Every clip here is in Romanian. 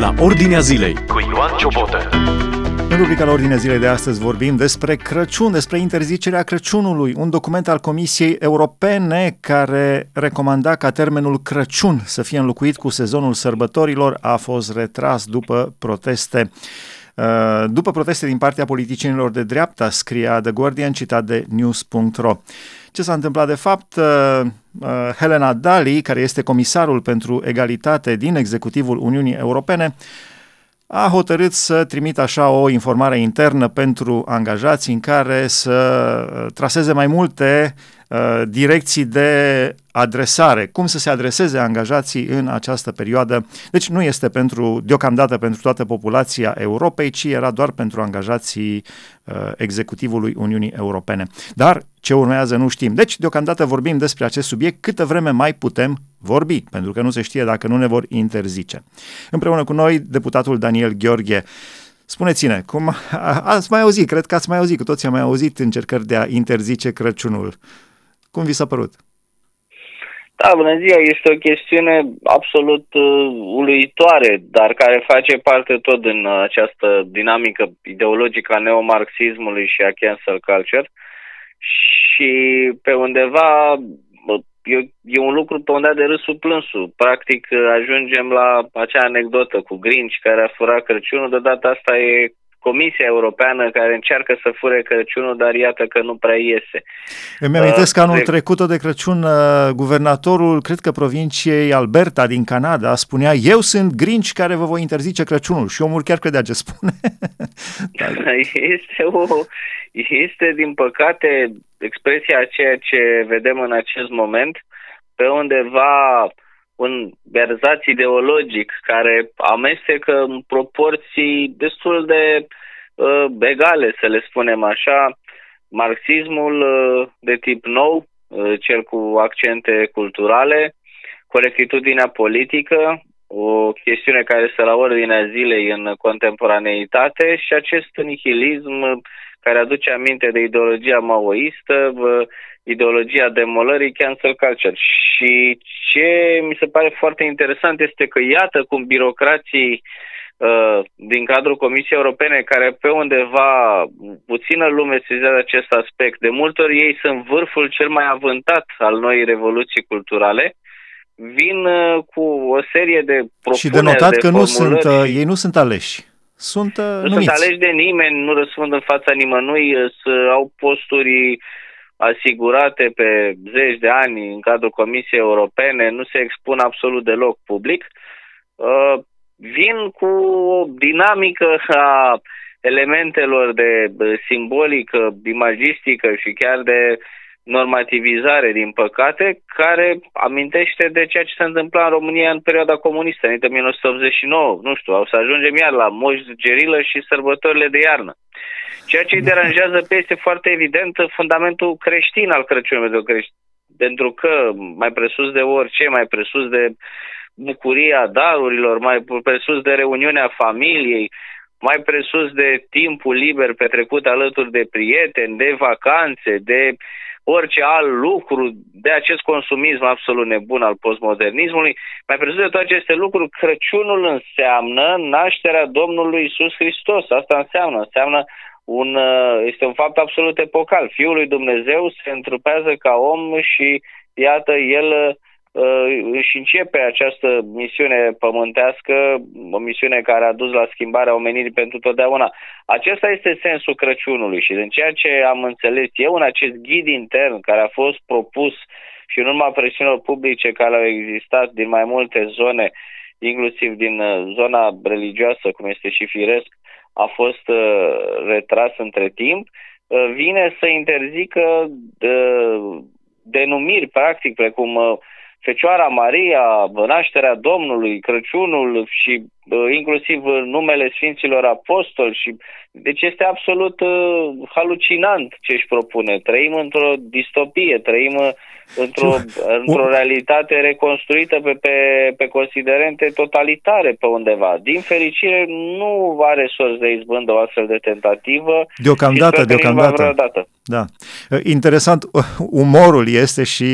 la Ordinea Zilei cu Ioan Ciobotă. În rubrica la Ordinea Zilei de astăzi vorbim despre Crăciun, despre interzicerea Crăciunului, un document al Comisiei Europene care recomanda ca termenul Crăciun să fie înlocuit cu sezonul sărbătorilor a fost retras după proteste. Din partea politicienilor de dreapta, scria The Guardian, citat de news.ro. Ce s-a întâmplat de fapt? Helena Dalli, care este comisarul pentru egalitate din executivul Uniunii Europene, a hotărât să trimită așa o informare internă pentru angajați în care să traseze mai multe direcții de adresare, cum să se adreseze angajații în această perioadă. Deci nu este deocamdată pentru toată populația Europei, ci era doar pentru angajații executivului Uniunii Europene. Dar ce urmează nu știm. Deci deocamdată vorbim despre acest subiect câtă vreme mai putem vorbi, pentru că nu se știe dacă nu ne vor interzice. Împreună cu noi, deputatul Daniel Gheorghe. Spuneți-ne, cum ați mai auzit, cred că ați mai auzit, cu toții am mai auzit încercări de a interzice Crăciunul. Cum vi s-a părut? Da, bună ziua, este o chestiune absolut uluitoare, dar care face parte tot din această dinamică ideologică a neomarxismului și a cancel culture și pe undeva e un lucru pe undeva de râsul plânsul. Practic ajungem la acea anecdotă cu Grinch care a furat Crăciunul, de data asta e Comisia Europeană care încearcă să fure Crăciunul, dar iată că nu prea iese. Îmi amintesc că anul trecut de Crăciun, guvernatorul, cred că provinciei Alberta din Canada, spunea: eu sunt Grinch care vă voi interzice Crăciunul, și omul chiar credea ce spune. Este din păcate expresia a ceea ce vedem în acest moment, pe undeva un verzaț ideologic care amestecă în proporții destul de egale, să le spunem așa, marxismul de tip nou, cel cu accente culturale, corectitudinea politică, o chestiune care este la ordinea zilei în contemporaneitate, și acest nihilism care aduce aminte de ideologia maoistă, ideologia demolării, cancel culture. Și ce mi se pare foarte interesant este că iată cum birocrații din cadrul Comisiei Europene, care pe undeva puțină lume sezează acest aspect, de multe ori ei sunt vârful cel mai avântat al noii revoluții culturale, vin cu o serie de propuneri. Și de notat că ei nu sunt aleși. Sunt aleși de nimeni, nu răspund în fața nimănui, au posturi asigurate pe zeci de ani în cadrul Comisiei Europene, nu se expun absolut deloc public. Vin cu o dinamică a elementelor de simbolică, imagistică și chiar de normativizare, din păcate, care amintește de ceea ce se întâmpla în România în perioada comunistă, în 1989, nu știu, o să ajungem iar la moș gerilă și sărbătorile de iarnă. Ceea ce îi deranjează pe este foarte evident fundamentul creștin al Crăciunului, pentru că mai presus de orice, mai presus de bucuria darurilor, mai presus de reuniunea familiei, mai presus de timpul liber petrecut alături de prieteni, de vacanțe, de orice alt lucru, de acest consumism absolut nebun al postmodernismului, mai presus de toate aceste lucruri, Crăciunul înseamnă nașterea Domnului Iisus Hristos. Asta înseamnă este un fapt absolut epocal. Fiul lui Dumnezeu se întrupează ca om și iată, el își începe această misiune pământească, o misiune care a dus la schimbarea omenirii pentru totdeauna. Acesta este sensul Crăciunului și din ceea ce am înțeles eu în acest ghid intern care a fost propus și în urma presiunilor publice care au existat din mai multe zone, inclusiv din zona religioasă, cum este și firesc, a fost retras între timp, vine să interzică denumiri, practic, precum Fecioara Maria, nașterea Domnului, Crăciunul și inclusiv numele Sfinților Apostoli. Deci este absolut halucinant ce își propune. Trăim într-o distopie, trăim într-o realitate reconstruită pe considerente totalitare pe undeva. Din fericire, nu are sorți de izbândă o astfel de tentativă. Deocamdată. Da. Interesant, umorul este și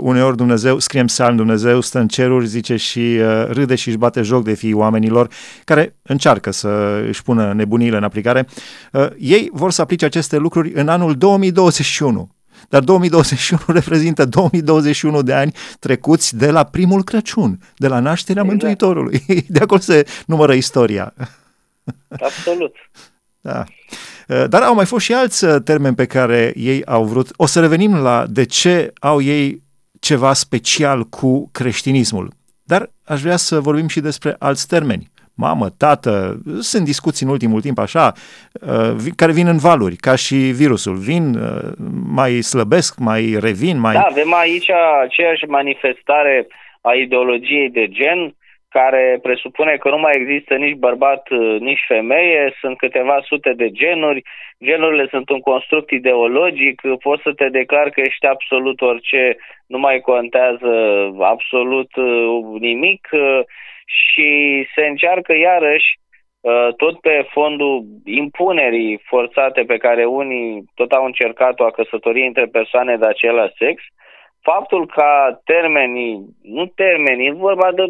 uneori Dumnezeu, scrie în psalm, Dumnezeu stă în ceruri, zice, și râde și își bate joc de fiii oamenilor. cetățenilor care încearcă să își pună nebuniile în aplicare. Ei vor să aplice aceste lucruri în anul 2021. Dar 2021 reprezintă 2021 de ani trecuți de la primul Crăciun, de la nașterea Mântuitorului. De acolo se numără istoria. Absolut. Da. Dar au mai fost și alți termeni pe care ei au vrut. O să revenim la de ce au ei ceva special cu creștinismul. Dar aș vrea să vorbim și despre alți termeni. Mamă, tată, sunt discuții în ultimul timp așa, care vin în valuri, ca și virusul. Vin, mai slăbesc, mai revin, mai... Da, avem aici aceeași manifestare a ideologiei de gen, care presupune că nu mai există nici bărbat, nici femeie, sunt câteva sute de genuri, genurile sunt un construct ideologic, poți să te declari că ești absolut orice, nu mai contează absolut nimic și se încearcă iarăși, tot pe fondul impunerii forțate pe care unii tot au încercat-o a căsătoriei între persoane de același sex, faptul ca termenii, vorba de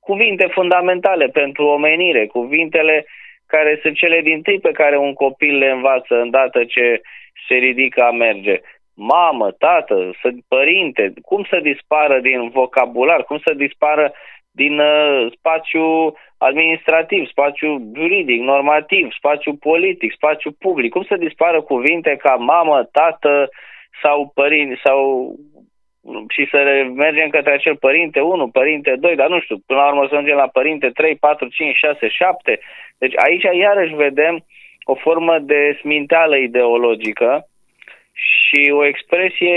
cuvinte fundamentale pentru omenire, cuvintele care sunt cele dintâi pe care un copil le învață îndată ce se ridică a merge. Mamă, tată, părinte, cum să dispară din vocabular, cum să dispară din spațiu administrativ, spațiu juridic, normativ, spațiu politic, spațiu public, cum să dispară cuvinte ca mamă, tată sau părinte sau... și să mergem către acel părinte 1, părinte 2, dar nu știu, până la urmă să mergem la părinte 3, 4, 5, 6, 7. Deci aici iarăși vedem o formă de sminteală ideologică și o expresie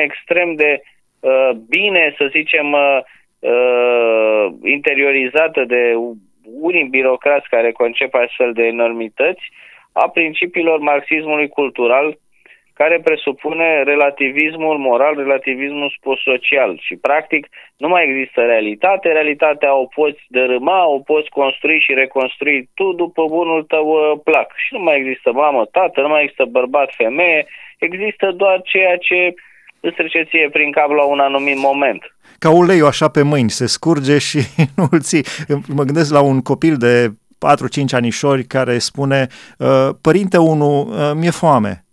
extrem de bine, să zicem, interiorizată de unii birocrați care concep astfel de enormități a principiilor marxismului cultural, care presupune relativismul moral, relativismul social și practic nu mai există realitate, realitatea o poți dărâma, o poți construi și reconstrui tu după bunul tău plac și nu mai există mamă, tată, nu mai există bărbat, femeie, există doar ceea ce îți trece ție prin cap la un anumit moment. Ca uleiul așa pe mâini, se scurge și nu îl ții. Mă gândesc la un copil de 4-5 anișori care spune, părinte 1, mi-e foame.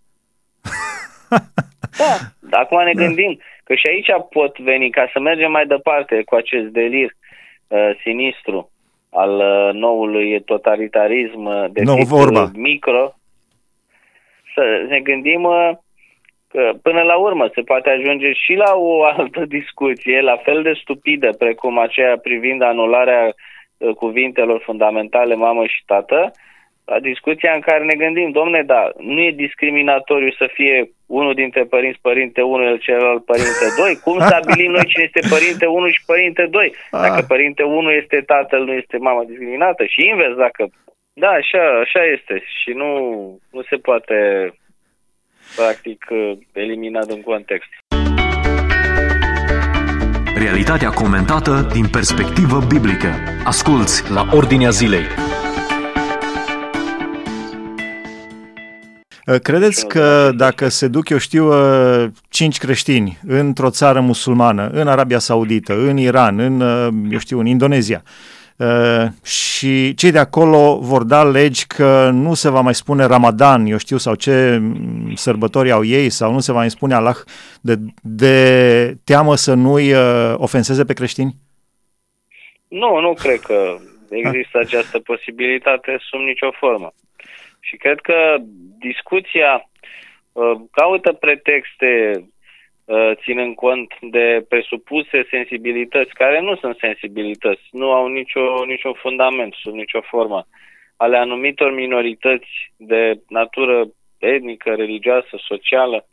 Da, dar acum ne gândim că și aici pot veni, ca să mergem mai departe cu acest delir sinistru al noului totalitarism de tip micro, să ne gândim că până la urmă se poate ajunge și la o altă discuție, la fel de stupidă precum aceea privind anularea cuvintelor fundamentale mamă și tată, la discuția în care ne gândim, domne, da, nu e discriminatoriu să fie unul dintre părinți părinte 1, celălalt părinte 2? Cum stabilim noi cine este părinte 1 și părinte 2? Dacă părinte 1 este tatăl, nu este mama discriminată și invers, dacă... Da, așa este și nu se poate practic elimina din context. Realitatea comentată din perspectivă biblică. Asculți la Ordinea Zilei. Credeți că dacă se duc, eu știu, 5 creștini într-o țară musulmană, în Arabia Saudită, în Iran, în Indonezia, și cei de acolo vor da legi că nu se va mai spune Ramadan, sau ce sărbători au ei, sau nu se va mai spune Allah, de teamă să nu-i ofenseze pe creștini? Nu cred că există această posibilitate sub nicio formă. Și cred că discuția caută pretexte ținând cont de presupuse sensibilități, care nu sunt sensibilități, nu au niciun fundament sub nicio formă, ale anumitor minorități de natură etnică, religioasă, socială.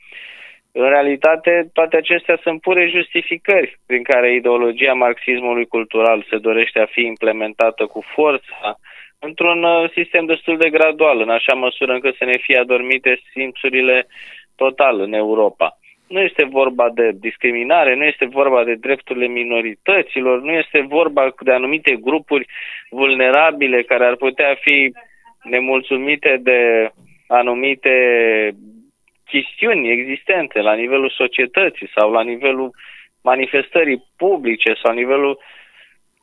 În realitate, toate acestea sunt pure justificări prin care ideologia marxismului cultural se dorește a fi implementată cu forța, într-un sistem destul de gradual, în așa măsură încât să ne fie adormite simțurile total în Europa. Nu este vorba de discriminare, nu este vorba de drepturile minorităților, nu este vorba de anumite grupuri vulnerabile care ar putea fi nemulțumite de anumite chestiuni existente la nivelul societății sau la nivelul manifestării publice sau la nivelul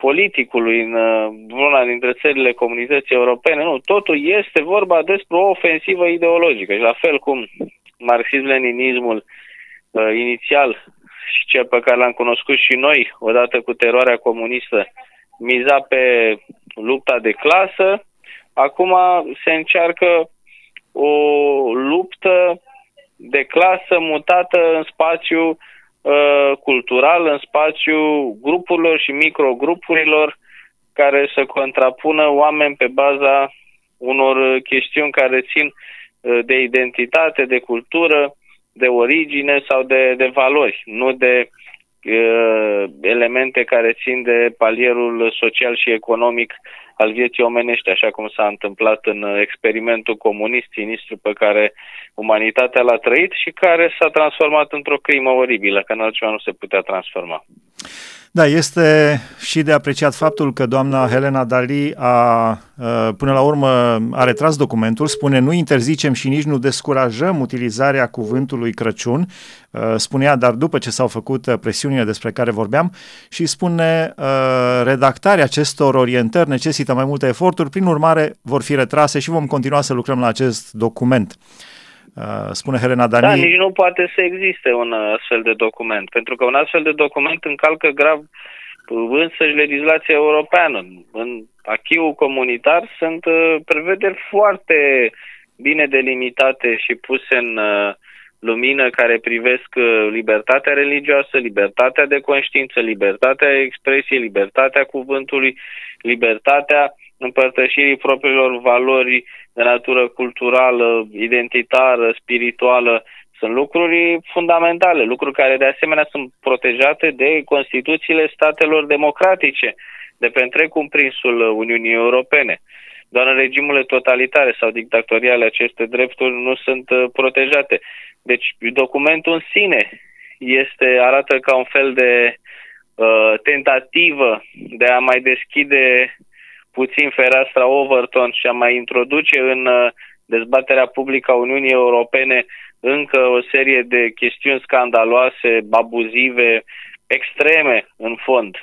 politicului în una dintre țările comunității europene. Nu, totul este vorba despre o ofensivă ideologică. Și la fel cum marxism-leninismul inițial și cel pe care l-am cunoscut și noi, odată cu teroarea comunistă, miza pe lupta de clasă, acum se încearcă o luptă de clasă mutată în spațiu cultural, în spațiu grupurilor și microgrupurilor care să contrapună oameni pe baza unor chestiuni care țin de identitate, de cultură, de origine sau de valori, nu de elemente care țin de palierul social și economic al vieții omenești, așa cum s-a întâmplat în experimentul comunist sinistru pe care umanitatea l-a trăit și care s-a transformat într-o crimă oribilă, că în altceva nu se putea transforma. Da, este și de apreciat faptul că doamna Helena Dalli până la urmă a retras documentul, spune nu interzicem și nici nu descurajăm utilizarea cuvântului Crăciun, spunea, dar după ce s-au făcut presiunile despre care vorbeam, și spune redactarea acestor orientări necesită mai multe eforturi, prin urmare vor fi retrase și vom continua să lucrăm la acest document. Spune Helena Dalli. Da, nici nu poate să existe un astfel de document, pentru că un astfel de document încalcă grav însăși legislația europeană. În acquis-ul comunitar sunt prevederi foarte bine delimitate și puse în lumină care privesc libertatea religioasă, libertatea de conștiință, libertatea expresiei, libertatea cuvântului, libertatea împărtășirii propriilor valori de natură culturală, identitară, spirituală. Sunt lucruri fundamentale, lucruri care de asemenea sunt protejate de Constituțiile statelor democratice, de pe întreg cuprinsul Uniunii Europene. Doar în regimurile totalitare sau dictatoriale aceste drepturi nu sunt protejate. Deci documentul în sine arată ca un fel de tentativă de a mai deschide puțin fereastra Overton și a mai introduce în dezbaterea publică a Uniunii Europene încă o serie de chestiuni scandaloase, abuzive, extreme în fond,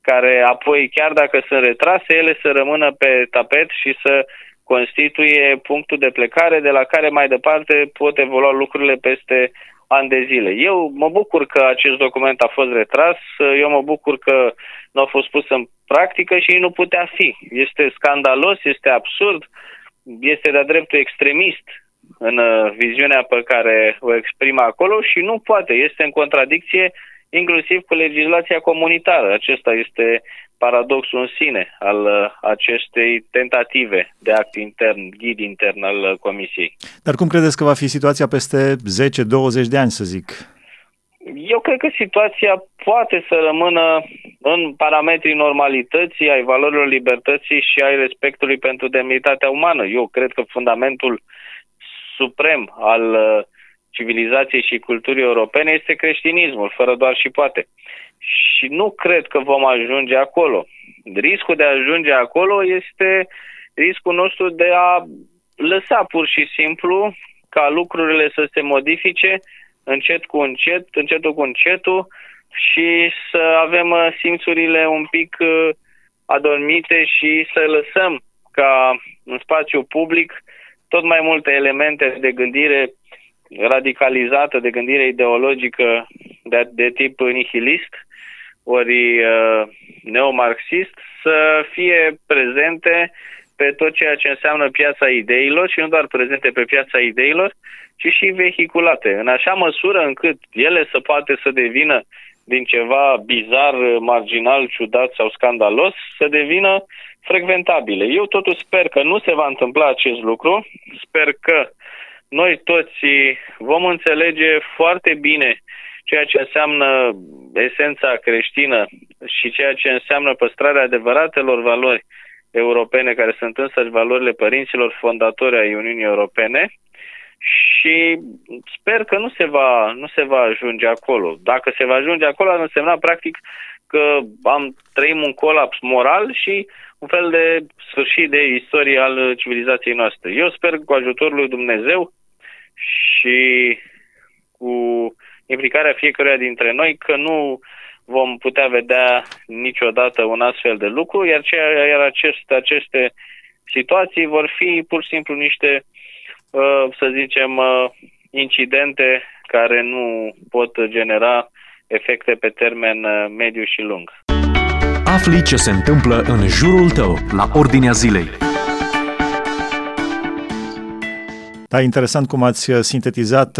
care apoi, chiar dacă sunt retrase, ele să rămână pe tapet și să constituie punctul de plecare de la care mai departe pot evolua lucrurile peste ani de zile. Eu mă bucur că acest document a fost retras, eu mă bucur că nu a fost pus în practică și nu putea fi. Este scandalos, este absurd, este de-a dreptul extremist în viziunea pe care o exprimă acolo și nu poate. Este în contradicție inclusiv cu legislația comunitară. Acesta este paradoxul în sine al acestei tentative de act intern, ghid intern al Comisiei. Dar cum credeți că va fi situația peste 10-20 de ani, să zic? Eu cred că situația poate să rămână în parametrii normalității, ai valorilor libertății și ai respectului pentru demnitatea umană. Eu cred că fundamentul suprem al civilizației și culturii europene este creștinismul, fără doar și poate. Și nu cred că vom ajunge acolo. Riscul de a ajunge acolo este riscul nostru de a lăsa pur și simplu ca lucrurile să se modifice încetul cu încetul și să avem simțurile un pic adormite și să lăsăm ca în spațiu public tot mai multe elemente de gândire radicalizată, de gândire ideologică de tip nihilist ori neomarxist să fie prezente pe tot ceea ce înseamnă piața ideilor și nu doar prezente pe piața ideilor, ci și vehiculate, în așa măsură încât ele să poate să devină din ceva bizar, marginal, ciudat sau scandalos, să devină frecventabile. Eu totuși sper că nu se va întâmpla acest lucru, sper că noi toți vom înțelege foarte bine ceea ce înseamnă esența creștină și ceea ce înseamnă păstrarea adevăratelor valori europene, care sunt însăși valorile părinților fondatori ai Uniunii Europene, și sper că nu se va ajunge acolo. Dacă se va ajunge acolo, ar însemna practic că trăim un colaps moral și un fel de sfârșit de istorie al civilizației noastre. Eu sper că cu ajutorul lui Dumnezeu și cu implicarea fiecăruia dintre noi că nu vom putea vedea niciodată un astfel de lucru, iar aceste situații vor fi pur și simplu niște, să zicem, incidente care nu pot genera efecte pe termen mediu și lung. Afli ce se întâmplă în jurul tău, la Ordinea Zilei. Da, interesant cum ați sintetizat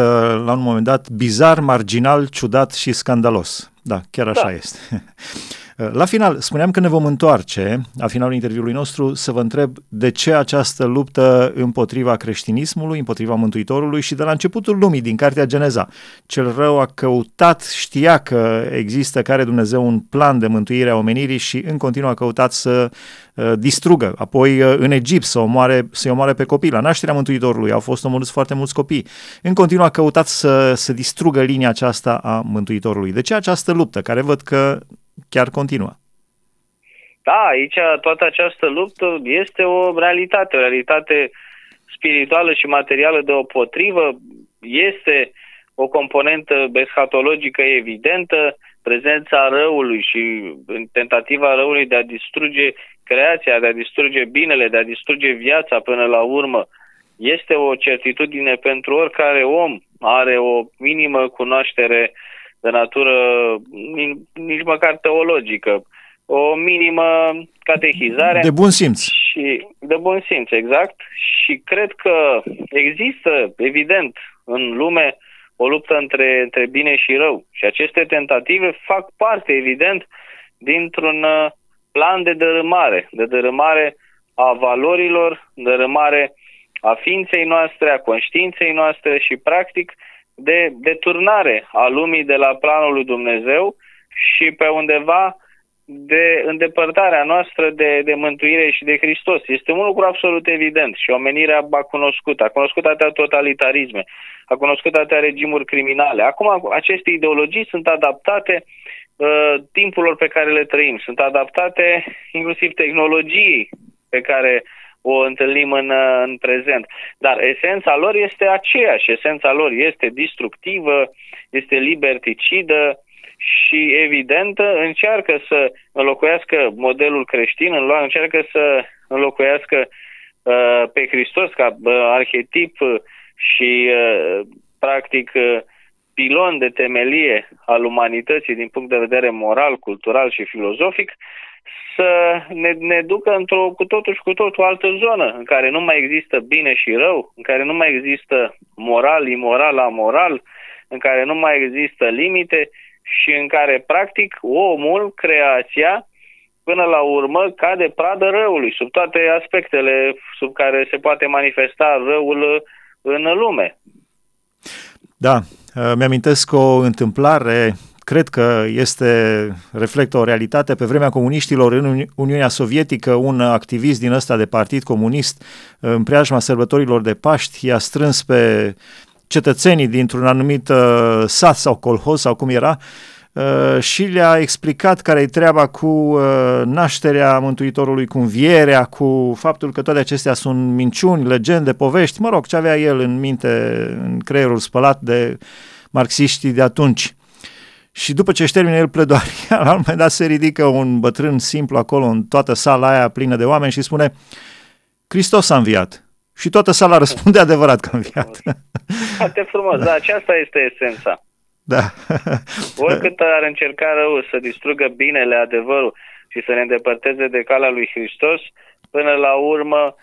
la un moment dat, bizar, marginal, ciudat și scandalos. Da, chiar așa este. La final, spuneam că ne vom întoarce, la finalul interviului nostru, să vă întreb de ce această luptă împotriva creștinismului, împotriva Mântuitorului și de la începutul lumii, din Cartea Geneza. Cel rău a căutat, știa că există, care Dumnezeu, un plan de mântuire a omenirii și în continuu a căutat să distrugă. Apoi în Egipt să-i omoare pe copii. La nașterea Mântuitorului au fost omorâți foarte mulți copii. În continuu a căutat să distrugă linia aceasta a Mântuitorului. De ce această luptă, care văd că chiar continuă? Da, aici toată această luptă este o realitate spirituală și materială deopotrivă. Este o componentă eschatologică evidentă, prezența răului și tentativa răului de a distruge creația, de a distruge binele, de a distruge viața până la urmă. Este o certitudine pentru oricare om are o minimă cunoaștere de natură nici măcar teologică, o minimă catehizare. De bun simț. Exact. Și cred că există, evident, în lume o luptă între bine și rău. Și aceste tentative fac parte, evident, dintr-un plan de dărâmare. De dărâmare a valorilor, dărâmare a ființei noastre, a conștiinței noastre și, practic, de deturnare a lumii de la planul lui Dumnezeu și pe undeva de îndepărtarea noastră de mântuire și de Hristos. Este un lucru absolut evident și omenirea a cunoscut atâtea totalitarisme, a cunoscut atâtea regimuri criminale. Acum aceste ideologii sunt adaptate timpurilor pe care le trăim, sunt adaptate inclusiv tehnologiei pe care o întâlnim în prezent. Dar esența lor este aceeași. Esența lor este destructivă, este liberticidă și, evident, încearcă să înlocuiască modelul creștin, încearcă să înlocuiască pe Hristos ca arhetip și, practic, pilon de temelie al umanității din punct de vedere moral, cultural și filozofic, să ne ducă într-o cu totul și cu totul altă zonă, în care nu mai există bine și rău, în care nu mai există moral, imoral, amoral, în care nu mai există limite și în care, practic, omul, creația, până la urmă, cade pradă răului, sub toate aspectele sub care se poate manifesta răul în lume. Da, mi-amintesc o întâmplare. Cred că reflectă o realitate. Pe vremea comuniștilor în Uniunea Sovietică, un activist din ăsta de partid comunist, în preajma sărbătorilor de Paști, i-a strâns pe cetățenii dintr-un anumit sat sau colhoz sau cum era și le-a explicat care-i treaba cu nașterea Mântuitorului, cu învierea, cu faptul că toate acestea sunt minciuni, legende, povești, mă rog, ce avea el în minte, în creierul spălat de marxiștii de atunci. Și după ce își termină el pledoaria, la un moment dat se ridică un bătrân simplu acolo în toată sala aia plină de oameni și spune: Hristos a înviat. Și toată sala răspunde: adevărat că a înviat. Foarte frumos, da, aceasta este esența. Da. Oricât ar încerca rău să distrugă binele, adevărul și să ne îndepărteze de calea lui Hristos, până la urmă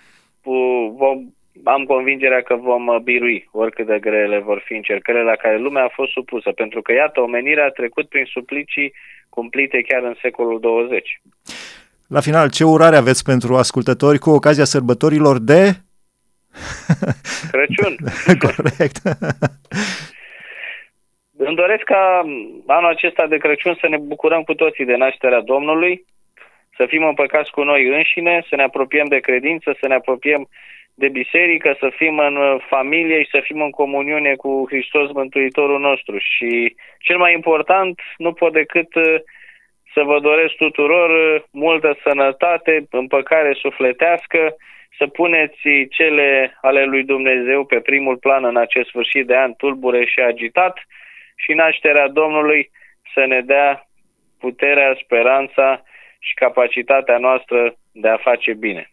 am convingerea că vom birui oricât de grele vor fi încercările la care lumea a fost supusă, pentru că, iată, omenirea a trecut prin suplicii cumplite chiar în secolul 20. La final, ce urare aveți pentru ascultători cu ocazia sărbătorilor de Crăciun? Corect. Îmi doresc ca anul acesta de Crăciun să ne bucurăm cu toții de nașterea Domnului, să fim împăcați cu noi înșine, să ne apropiem de credință, să ne apropiem de biserică, să fim în familie și să fim în comuniune cu Hristos Mântuitorul nostru. Și cel mai important, nu pot decât să vă doresc tuturor multă sănătate, împăcare sufletească, să puneți cele ale lui Dumnezeu pe primul plan în acest sfârșit de an tulbure și agitat, și nașterea Domnului să ne dea puterea, speranța și capacitatea noastră de a face bine.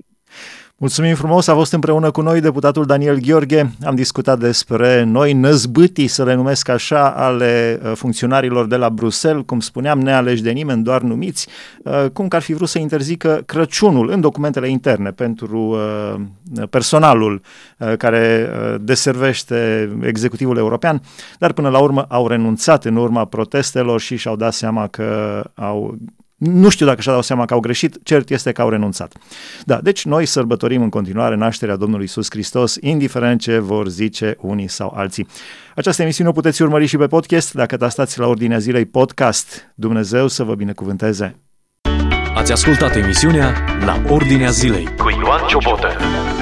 Mulțumim frumos, a fost împreună cu noi deputatul Daniel Gheorghe. Am discutat despre noi năzbâtii, să le numesc așa, ale funcționarilor de la Bruxelles, cum spuneam, nealeși de nimeni, doar numiți, cum că ar fi vrut să interzică Crăciunul în documentele interne pentru personalul care deservește executivul european, dar până la urmă au renunțat în urma protestelor și și-au dat seama că au... Nu știu dacă și-au dat seama că au greșit, cert este că au renunțat. Da, deci noi sărbătorim în continuare nașterea Domnului Iisus Hristos, indiferent ce vor zice unii sau alții. Această emisiune o puteți urmări și pe podcast, dacă tastați la ordinea zilei podcast. Dumnezeu să vă binecuvânteze! Ați ascultat emisiunea La Ordinea Zilei cu Ioan Ciobotă.